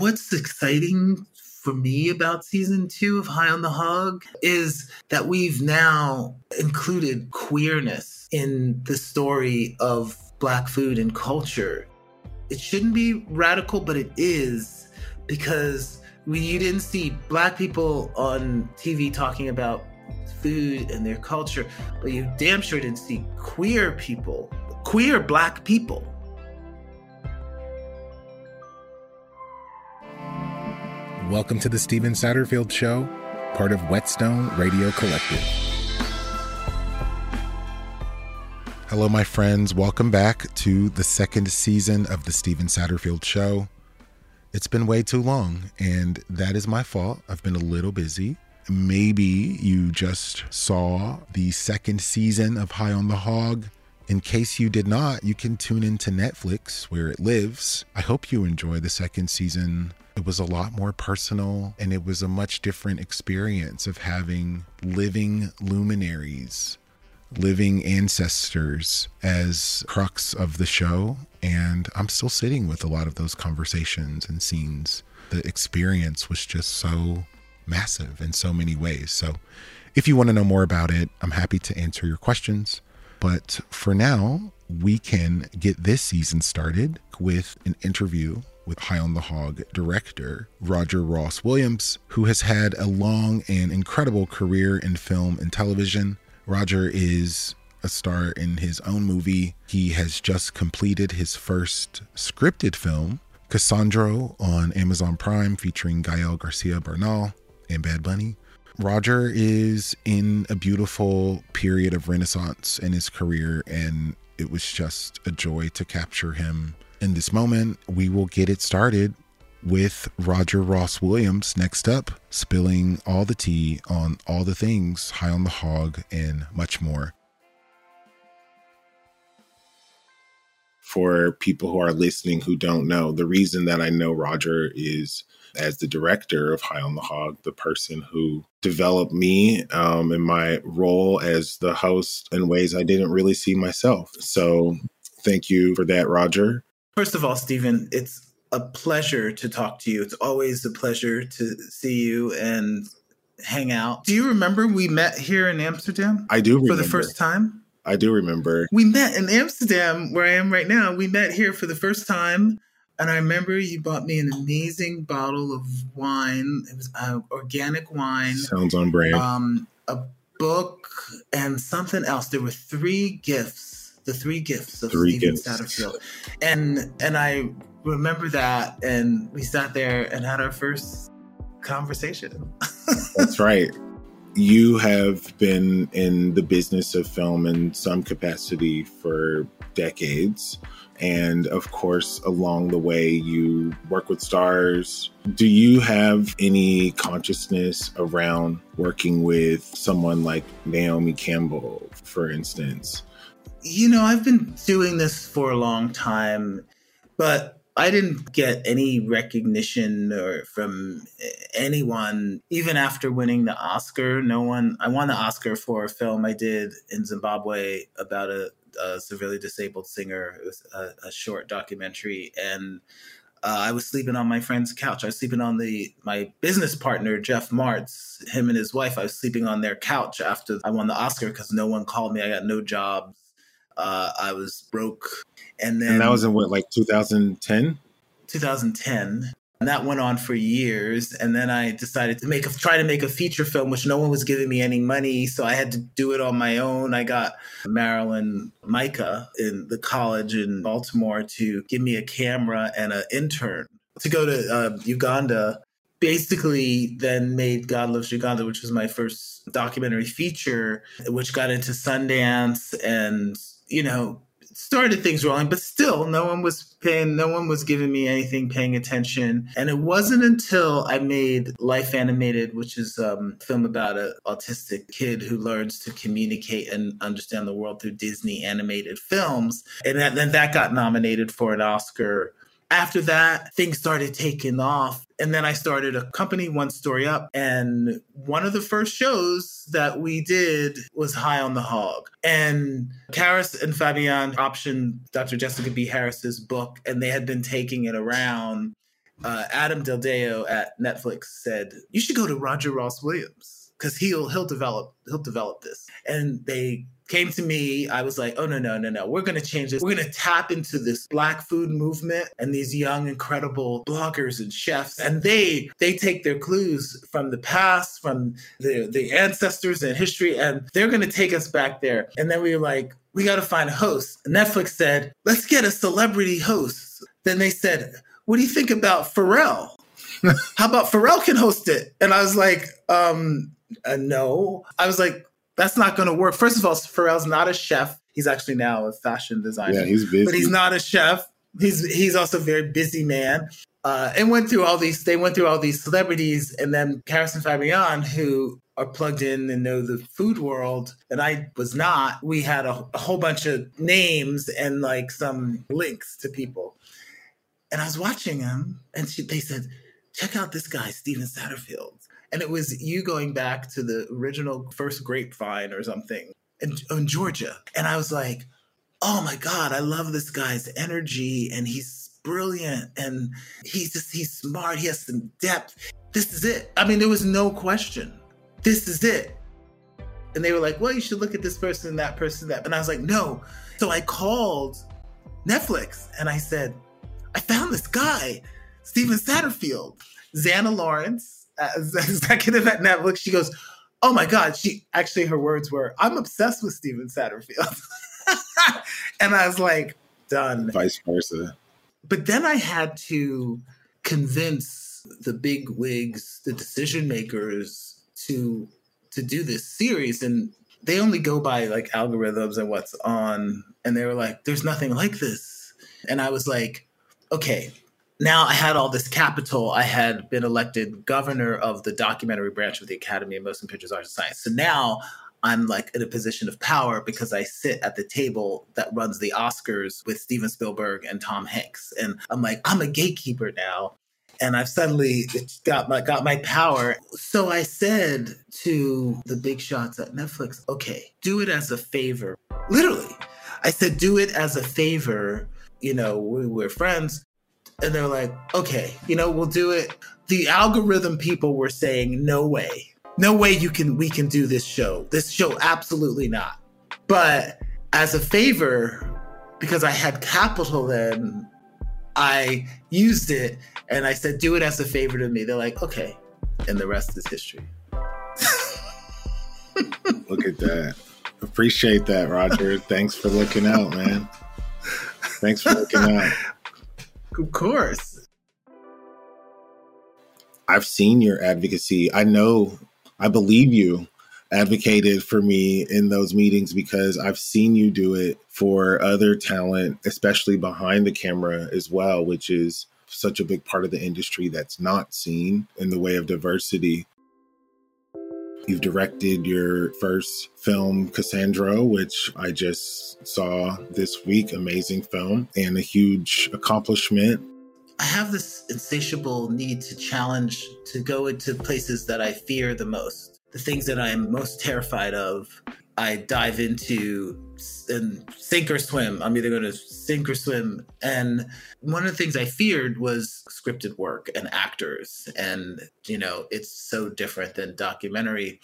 What's exciting for me about season 2 of High on the Hog is that we've now included queerness in the story of Black food and culture. It shouldn't be radical, but it is, because you didn't see Black people on TV talking about food and their culture, but you damn sure didn't see queer people, queer Black people. Welcome to The Stephen Satterfield Show, part of Whetstone Radio Collective. Hello, my friends. Welcome back to the second season of The Stephen Satterfield Show. It's been way too long, and that is my fault. I've been a little busy. Maybe you just saw the second season of High on the Hog. In case you did not, you can tune into Netflix, where it lives. I hope you enjoy the second season. It was a lot more personal, and it was a much different experience of having living luminaries, living ancestors as crux of the show. And I'm still sitting with a lot of those conversations and scenes. The experience was just so massive in so many ways. So if you want to know more about it, I'm happy to answer your questions. But for now, we can get this season started with an interview with High on the Hog director Roger Ross Williams, who has had a long and incredible career in film and television. Roger is a star in his own movie. He has just completed his first scripted film, Cassandro, on Amazon Prime, featuring Gael Garcia Bernal and Bad Bunny. Roger is in a beautiful period of renaissance in his career, and it was just a joy to capture him in this moment. We will get it started with Roger Ross Williams next up, spilling all the tea on all the things High on the Hog and much more. For people who are listening who don't know, the reason that I know Roger is as the director of High on the Hog, the person who developed me in my role as the host in ways I didn't really see myself. So thank you for that, Roger. First of all, Stephen, it's a pleasure to talk to you. It's always a pleasure to see you and hang out. Do you remember we met here in Amsterdam? I do remember. For the first time? I do remember. We met in Amsterdam, where I am right now. We met here for the first time. And I remember you bought me an amazing bottle of wine. It was organic wine. Sounds on brand. A book and something else. There were three gifts. The three gifts of Stephen Satterfield. And I remember that. And we sat there and had our first conversation. That's right. You have been in the business of film in some capacity for decades. And of course, along the way, you work with stars. Do you have any consciousness around working with someone like Naomi Campbell, for instance? You know, I've been doing this for a long time, but I didn't get any recognition or from anyone, even after winning the Oscar. I won the Oscar for a film I did in Zimbabwe about a severely disabled singer. It was a short documentary, and I was sleeping on my friend's couch. I was sleeping on my business partner, Jeff Martz, him and his wife. I was sleeping on their couch after I won the Oscar because no one called me. I got no jobs. I was broke. And that was in what, like 2010? 2010. And that went on for years. And then I decided to try to make a feature film, which no one was giving me any money. So I had to do it on my own. I got Marilyn Micah in the college in Baltimore to give me a camera and an intern to go to Uganda. Basically then made God Loves Uganda, which was my first documentary feature, which got into Sundance and, you know, started things rolling, but still no one was giving me anything, paying attention. And it wasn't until I made Life Animated, which is a film about an autistic kid who learns to communicate and understand the world through Disney animated films. And then that got nominated for an Oscar. After that, things started taking off. And then I started a company, One Story Up. And one of the first shows that we did was High on the Hog. And Karis and Fabian optioned Dr. Jessica B. Harris's book, and they had been taking it around. Adam Deldeo at Netflix said, you should go to Roger Ross Williams because he'll develop this. And they came to me. I was like, oh, no. We're going to change this. We're going to tap into this Black food movement and these young, incredible bloggers and chefs. And they take their clues from the past, from the ancestors and history, and they're going to take us back there. And then we were like, we got to find a host. And Netflix said, let's get a celebrity host. Then they said, what do you think about Pharrell? How about Pharrell can host it? And I was like, no. I was like, that's not going to work. First of all, Pharrell's not a chef. He's actually now a fashion designer. Yeah, he's busy. But he's not a chef. He's also a very busy man. And they went through all these celebrities. And then Karis and Fabian, who are plugged in and know the food world, and I was not, we had a whole bunch of names and like some links to people. And I was watching him, and they said, check out this guy, Stephen Satterfield. And it was you going back to the original first grapevine or something in Georgia. And I was like, oh my God, I love this guy's energy, and he's brilliant, and he's smart, he has some depth. This is it. I mean, there was no question. This is it. And they were like, well, you should look at this person, that person, that. And I was like, no. So I called Netflix, and I said, I found this guy, Stephen Satterfield. Zanna Lawrence, executive at Netflix, she goes, oh my God. She actually, her words were, I'm obsessed with Stephen Satterfield. And I was like, done. Vice versa. But then I had to convince the big wigs, the decision makers to do this series. And they only go by like algorithms and what's on. And they were like, there's nothing like this. And I was like, okay, now I had all this capital. I had been elected governor of the documentary branch of the Academy of Motion Pictures, Arts and Sciences. So now I'm like in a position of power because I sit at the table that runs the Oscars with Steven Spielberg and Tom Hanks. And I'm like, I'm a gatekeeper now. And I've suddenly got my power. So I said to the big shots at Netflix, okay, do it as a favor. Literally, I said, do it as a favor. You know, we're friends. And they're like, okay, you know, we'll do it. The algorithm people were saying, no way we can do this show. This show, absolutely not. But as a favor, because I had capital then, I used it and I said, do it as a favor to me. They're like, okay. And the rest is history. Look at that. Appreciate that, Roger. Thanks for looking out, man. Thanks for looking out. Of course. I've seen your advocacy. I know, I believe you advocated for me in those meetings because I've seen you do it for other talent, especially behind the camera as well, which is such a big part of the industry that's not seen in the way of diversity. You've directed your first film, Cassandro, which I just saw this week. Amazing film and a huge accomplishment. I have this insatiable need to challenge, to go into places that I fear the most. The things that I'm most terrified of, I dive into and sink or swim. I'm either going to sink or swim. And one of the things I feared was scripted work and actors. And, you know, it's so different than documentary.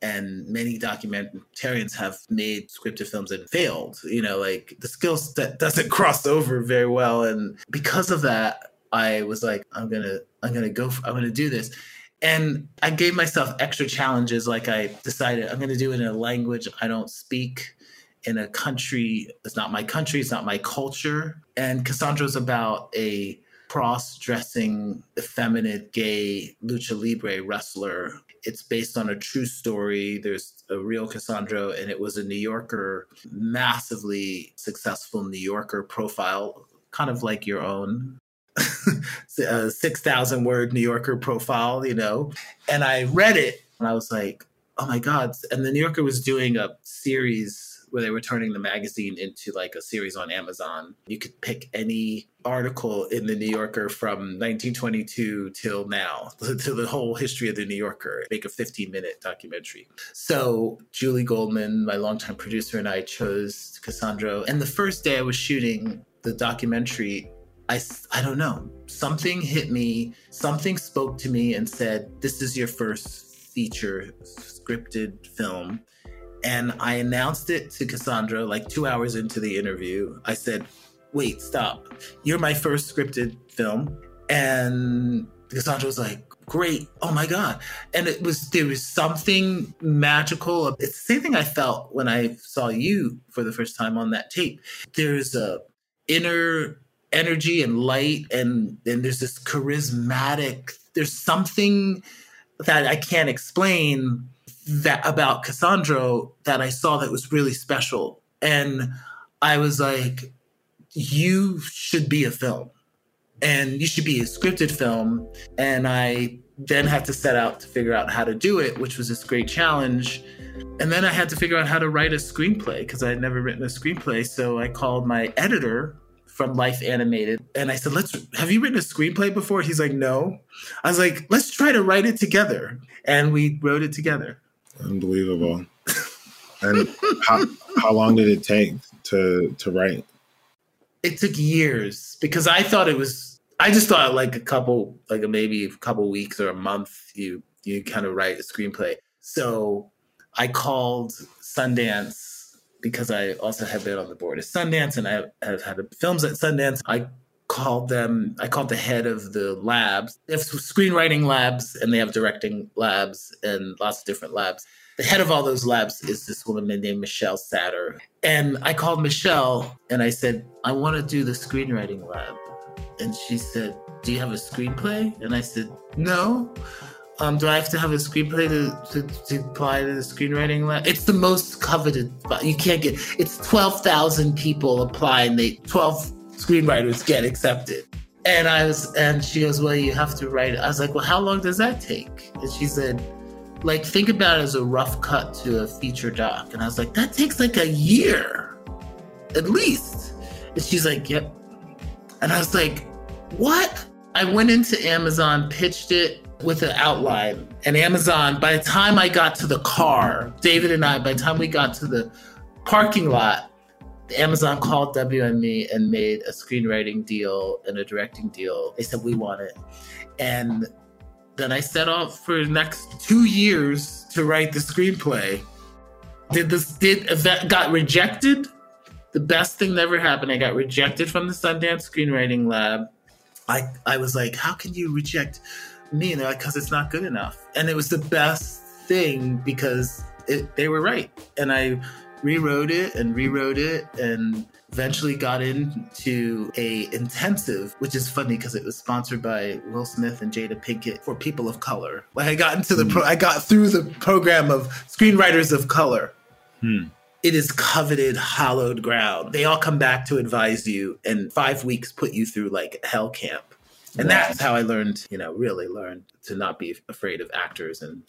And many documentarians have made scripted films and failed. You know, like the skill set doesn't cross over very well. And because of that, I was like, I'm going to do this. And I gave myself extra challenges. Like I decided I'm going to do it in a language I don't speak, in a country. It's not my country. It's not my culture. And Cassandra's about a cross-dressing, effeminate, gay lucha libre wrestler. It's based on a true story. There's a real Cassandro, and it was a New Yorker, massively successful New Yorker profile, kind of like your own. A 6,000 word New Yorker profile, you know. And I read it and I was like, oh my God. And the New Yorker was doing a series where they were turning the magazine into like a series on Amazon. You could pick any article in the New Yorker from 1922 till now, to the whole history of the New Yorker, make a 15-minute documentary. So Julie Goldman, my longtime producer, and I chose Cassandro. And the first day I was shooting the documentary, I don't know, something hit me, something spoke to me and said, this is your first feature scripted film. And I announced it to Cassandra like 2 hours into the interview. I said, wait, stop. You're my first scripted film. And Cassandra was like, great. Oh my God. And there was something magical. It's the same thing I felt when I saw you for the first time on that tape. There's a inner energy and light, and there's this charismatic, there's something that I can't explain that about Cassandro that I saw that was really special. And I was like, you should be a film. And you should be a scripted film. And I then had to set out to figure out how to do it, which was this great challenge. And then I had to figure out how to write a screenplay because I had never written a screenplay. So I called my editor from Life Animated. And I said, have you written a screenplay before? He's like, no. I was like, let's try to write it together. And we wrote it together. Unbelievable. And how long did it take to write? It took years because I just thought maybe a couple weeks or a month, you kind of write a screenplay. So I called Sundance because I also have been on the board at Sundance and I have had films at Sundance. I called the head of the labs. They have screenwriting labs and they have directing labs and lots of different labs. The head of all those labs is this woman named Michelle Satter. And I called Michelle and I said, I want to do the screenwriting lab. And she said, do you have a screenplay? And I said, no. Do I have to have a screenplay to apply to the screenwriting lab? It's the most coveted, you can't get, it's 12,000 people apply and 12 screenwriters get accepted. And she goes, well, you have to write it. I was like, well, how long does that take? And she said, think about it as a rough cut to a feature doc. And I was like, that takes a year, at least. And she's like, yep. And I was like, what? I went into Amazon, pitched it with an outline. And Amazon, by the time I got to the car, David and I, by the time we got to the parking lot, Amazon called WME and made a screenwriting deal and a directing deal. They said, we want it. And then I set off for the next 2 years to write the screenplay. If that got rejected, the best thing that ever happened. I got rejected from the Sundance Screenwriting Lab. I was like, how can you reject me? And they're like, because it's not good enough. And it was the best thing because they were right. And I rewrote it and eventually got into a intensive, which is funny because it was sponsored by Will Smith and Jada Pinkett for people of color. Like I got through the program of screenwriters of color. It is coveted, hallowed ground. They all come back to advise you and 5 weeks put you through hell camp. And that's how I learned, really learned to not be afraid of actors. And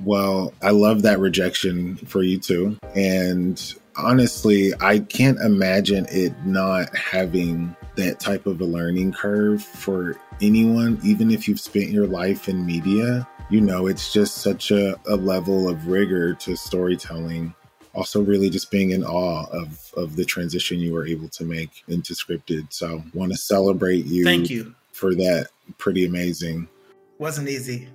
well, I love that rejection for you too. And honestly, I can't imagine it not having that type of a learning curve for anyone, even if you've spent your life in media. It's just such a level of rigor to storytelling. Also really just being in awe of the transition you were able to make into scripted. So want to celebrate you. Thank you. For that, pretty amazing. Wasn't easy.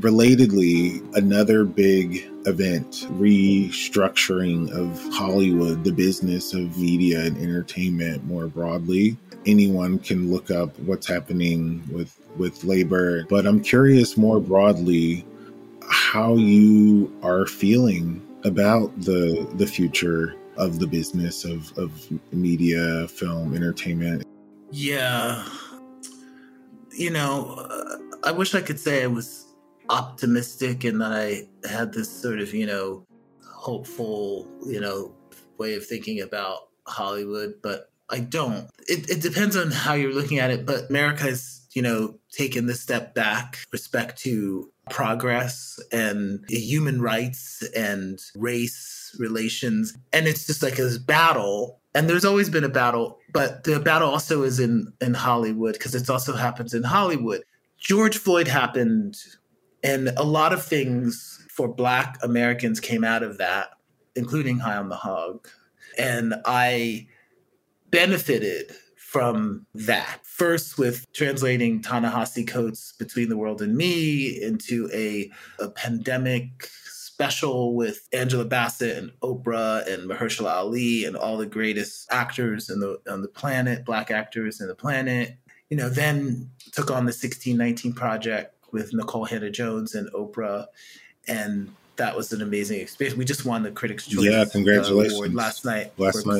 Relatedly, another big event, restructuring of Hollywood, the business of media and entertainment more broadly. Anyone can look up what's happening with labor, but I'm curious more broadly how you are feeling about the future of the business of media, film, entertainment. Yeah. I wish I could say I was optimistic and that I had this sort of, hopeful, way of thinking about Hollywood, but I don't. It depends on how you're looking at it, but America has, taken this step back with respect to progress and human rights and race relations. And it's just this battle. And there's always been a battle, but the battle also is in Hollywood because it also happens in Hollywood. George Floyd happened, and a lot of things for Black Americans came out of that, including High on the Hog. And I benefited from that. First, with translating Ta-Nehisi Coates' Between the World and Me into a pandemic special with Angela Bassett and Oprah and Mahershala Ali and all the greatest actors on the planet, Black actors in the planet. You know, then took on the 1619 Project with Nicole Hannah-Jones and Oprah, and that was an amazing experience. We just won the Critics' Choice Award last night.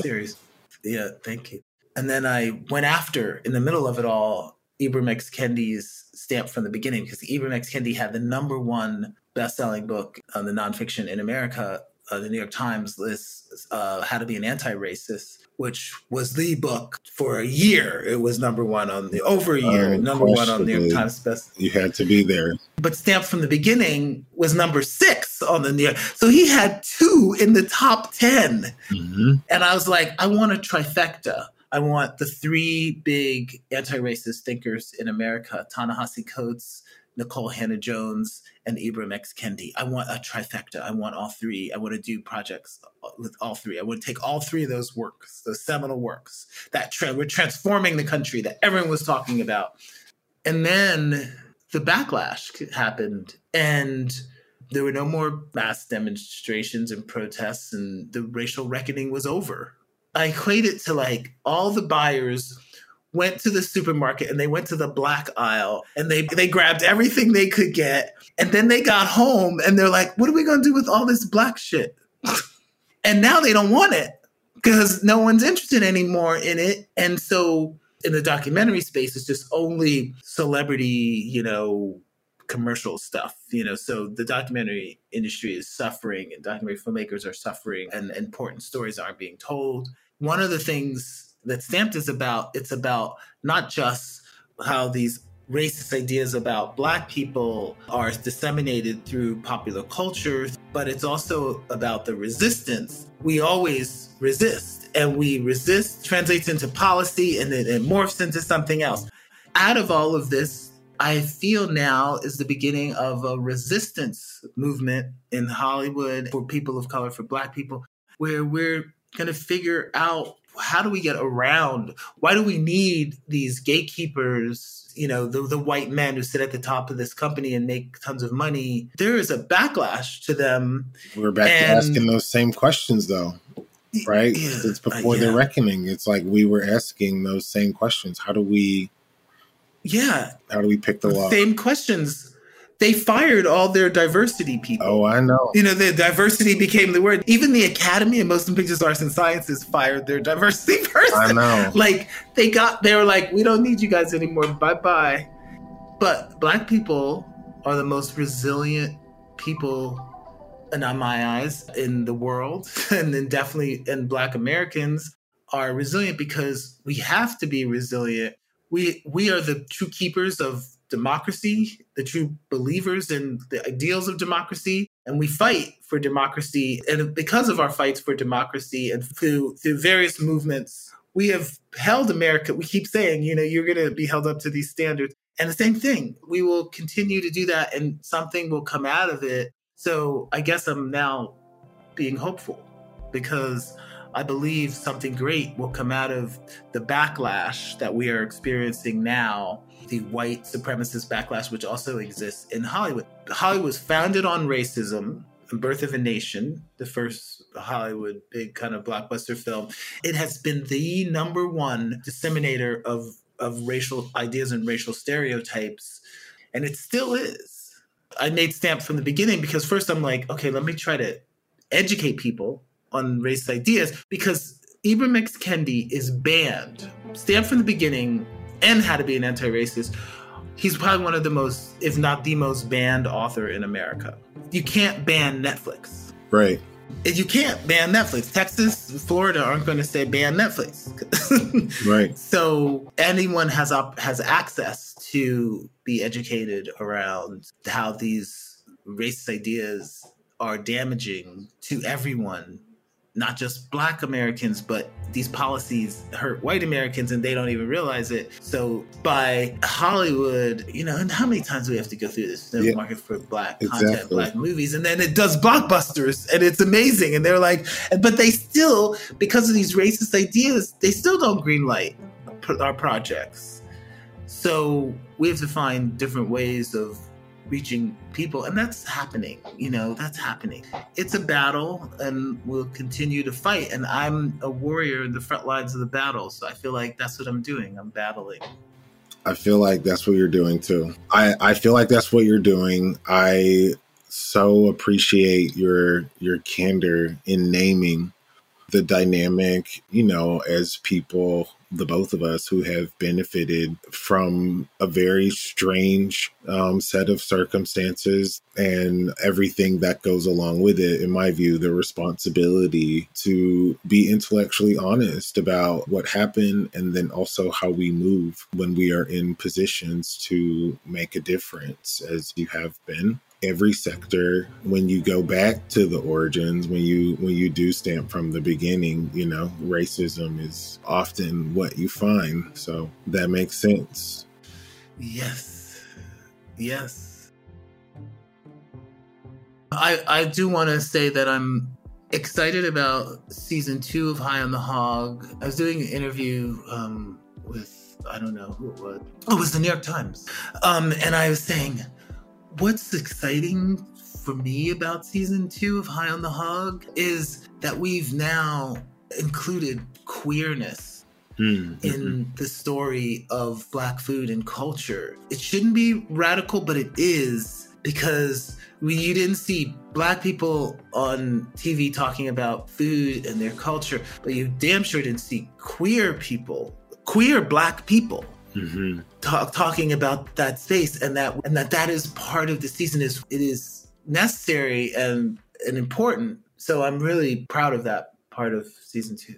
Series. Yeah, thank you. And then I went after, in the middle of it all, Ibram X. Kendi's Stamped from the Beginning, because Ibram X. Kendi had the #1 best-selling book on the nonfiction in America, the New York Times lists How to Be an Anti-Racist, which was the book for a year. It was #1 on the over a year, number one on the New York Times best. You had to be there. But Stamped from the Beginning was #6 on the New York. So he had 2 in the top 10. Mm-hmm. And I was like, I want a trifecta. I want the 3 big anti-racist thinkers in America: Ta-Nehisi Coates, Nicole Hannah-Jones, and Ibram X. Kendi. I want a trifecta. I want all 3. I want to do projects with all 3. I want to take all 3 of those works, those seminal works, that we're transforming the country that everyone was talking about. And then the backlash happened, and there were no more mass demonstrations and protests, and the racial reckoning was over. I equate it to like all the buyers went to the supermarket and they went to the black aisle and they grabbed everything they could get. And then they got home and they're like, what are we going to do with all this black shit? And now they don't want it because no one's interested anymore in it. And so in the documentary space, it's just only celebrity, you know, commercial stuff, you know, so the documentary industry is suffering and documentary filmmakers are suffering and important stories aren't being told. One of the things that Stamped is about, it's about not just how these racist ideas about Black people are disseminated through popular culture, but it's also about the resistance. We always resist, and we resist translates into policy and it morphs into something else. Out of all of this, I feel now is the beginning of a resistance movement in Hollywood for people of color, for Black people, where we're going to figure out, how do we get around? Why do we need these gatekeepers, you know, the white men who sit at the top of this company and make tons of money? There is a backlash to them. We're back to asking those same questions, though, right? Yeah, it's before the reckoning. It's like we were asking those same questions. How do we... Yeah. How do we pick the lock? Same questions. They fired all their diversity people. Oh, I know. You know, the diversity became the word. Even the Academy of Motion Pictures, Arts and Sciences fired their diversity person. I know. Like, they were like, we don't need you guys anymore. Bye-bye. But Black people are the most resilient people, in my eyes, in the world. And then definitely, and Black Americans are resilient because we have to be resilient. We are the true keepers of democracy, the true believers in the ideals of democracy, and we fight for democracy. And because of our fights for democracy and through various movements, we have held America. We keep saying, you know, you're going to be held up to these standards. And the same thing, we will continue to do that and something will come out of it. So I guess I'm now being hopeful because I believe something great will come out of the backlash that we are experiencing now, the white supremacist backlash, which also exists in Hollywood. Hollywood was founded on racism, Birth of a Nation, the first Hollywood big kind of blockbuster film. It has been the #1 disseminator of racial ideas and racial stereotypes, and it still is. I made Stamped from the Beginning because first I'm like, okay, let me try to educate people on race ideas, because Ibram X. Kendi is banned. Stamped from the Beginning and How to Be an Anti-Racist, he's probably one of the most, if not the most, banned author in America. You can't ban Netflix. Right. You can't ban Netflix. Texas, Florida aren't going to say ban Netflix. Right. So anyone has access to be educated around how these racist ideas are damaging to everyone, not just Black Americans, but these policies hurt white Americans and they don't even realize it. So by Hollywood, you know, and how many times do we have to go through this? There's a market for Black content, Black movies, and then it does blockbusters and it's amazing. And they're like, but they still, because of these racist ideas, they still don't green light our projects. So we have to find different ways of reaching people, and that's happening. You know, that's happening. It's a battle, and we'll continue to fight. And I'm a warrior in the front lines of the battle, so I feel like that's what I'm doing. I'm battling. I feel like that's what you're doing too. I feel like that's what you're doing. I so appreciate your candor in naming the dynamic, you know, as people, the both of us who have benefited from a very strange set of circumstances and everything that goes along with it. In my view, the responsibility to be intellectually honest about what happened and then also how we move when we are in positions to make a difference, as you have been. Every sector, when you go back to the origins, when you do stamp from the beginning, you know, racism is often what you find. So that makes sense. Yes. Yes. I do want to say that I'm excited about season 2 of High on the Hog. I was doing an interview with, I don't know who it was. Oh, it was the New York Times. And I was saying, what's exciting for me about season 2 of High on the Hog is that we've now included queerness in the story of Black food and culture. It shouldn't be radical, but it is, because you didn't see Black people on TV talking about food and their culture, but you damn sure didn't see queer Black people. Mm-hmm. Talking about that space, and that is part of the season. It is necessary and important. So I'm really proud of that part of season 2.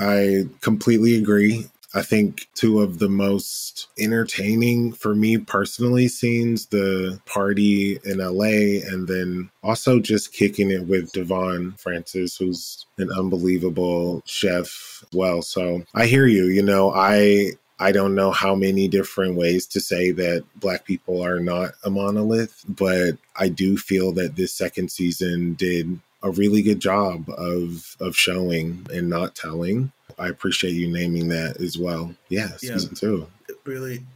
I completely agree. I think two of the most entertaining, for me personally, scenes, the party in LA, and then also just kicking it with Devon Francis, who's an unbelievable chef. Well, so I hear you. You know, I don't know how many different ways to say that Black people are not a monolith, but I do feel that this second season did a really good job of showing and not telling. I appreciate you naming that as well. Yeah. Season 2. Really,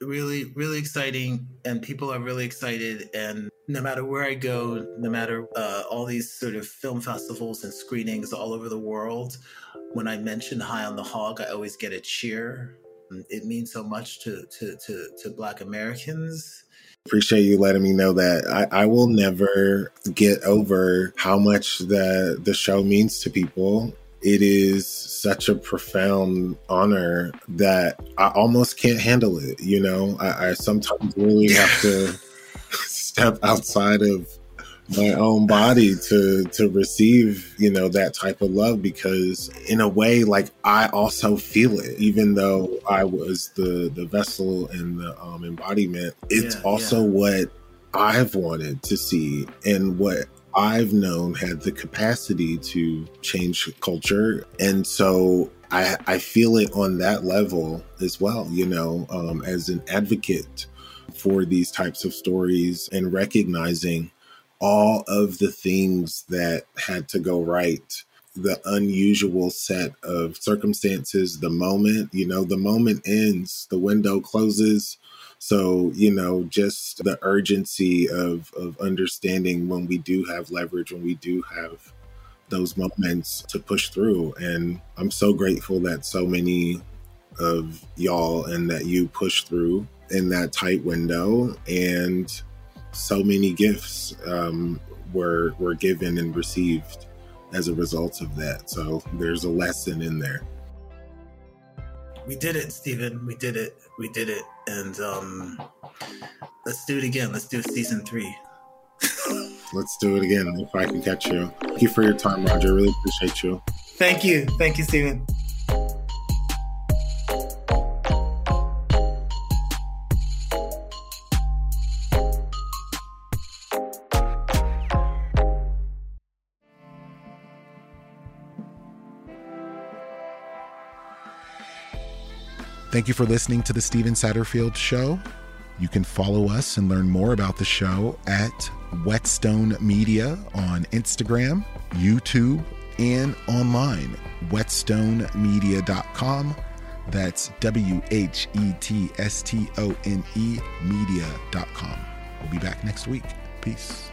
really, really exciting. And people are really excited. And no matter where I go, no matter all these sort of film festivals and screenings all over the world, when I mention High on the Hog, I always get a cheer. It means so much to Black Americans. Appreciate you letting me know that. I will never get over how much the show means to people. It is such a profound honor that I almost can't handle it. You know, I sometimes really have to step outside of my own body to receive, you know, that type of love, because in a way, like, I also feel it, even though I was the vessel and the embodiment. It's what I've wanted to see and what I've known had the capacity to change culture. And so I feel it on that level as well, you know, as an advocate for these types of stories and recognizing all of the things that had to go right, the unusual set of circumstances, the moment, you know, the moment ends, the window closes. So, you know, just the urgency of understanding when we do have leverage, when we do have those moments to push through. And I'm so grateful that so many of y'all and that you push through in that tight window, and so many gifts were given and received as a result of that. So there's a lesson in there. We did it, Steven. We did it. And let's do it again. Let's do season 3. Let's do it again if I can catch you. Thank you for your time, Roger. I really appreciate you. Thank you. Thank you, Steven. Thank you for listening to The Stephen Satterfield Show. You can follow us and learn more about the show at Whetstone Media on Instagram, YouTube, and online, whetstonemedia.com. That's WHETSTONE media.com. We'll be back next week. Peace.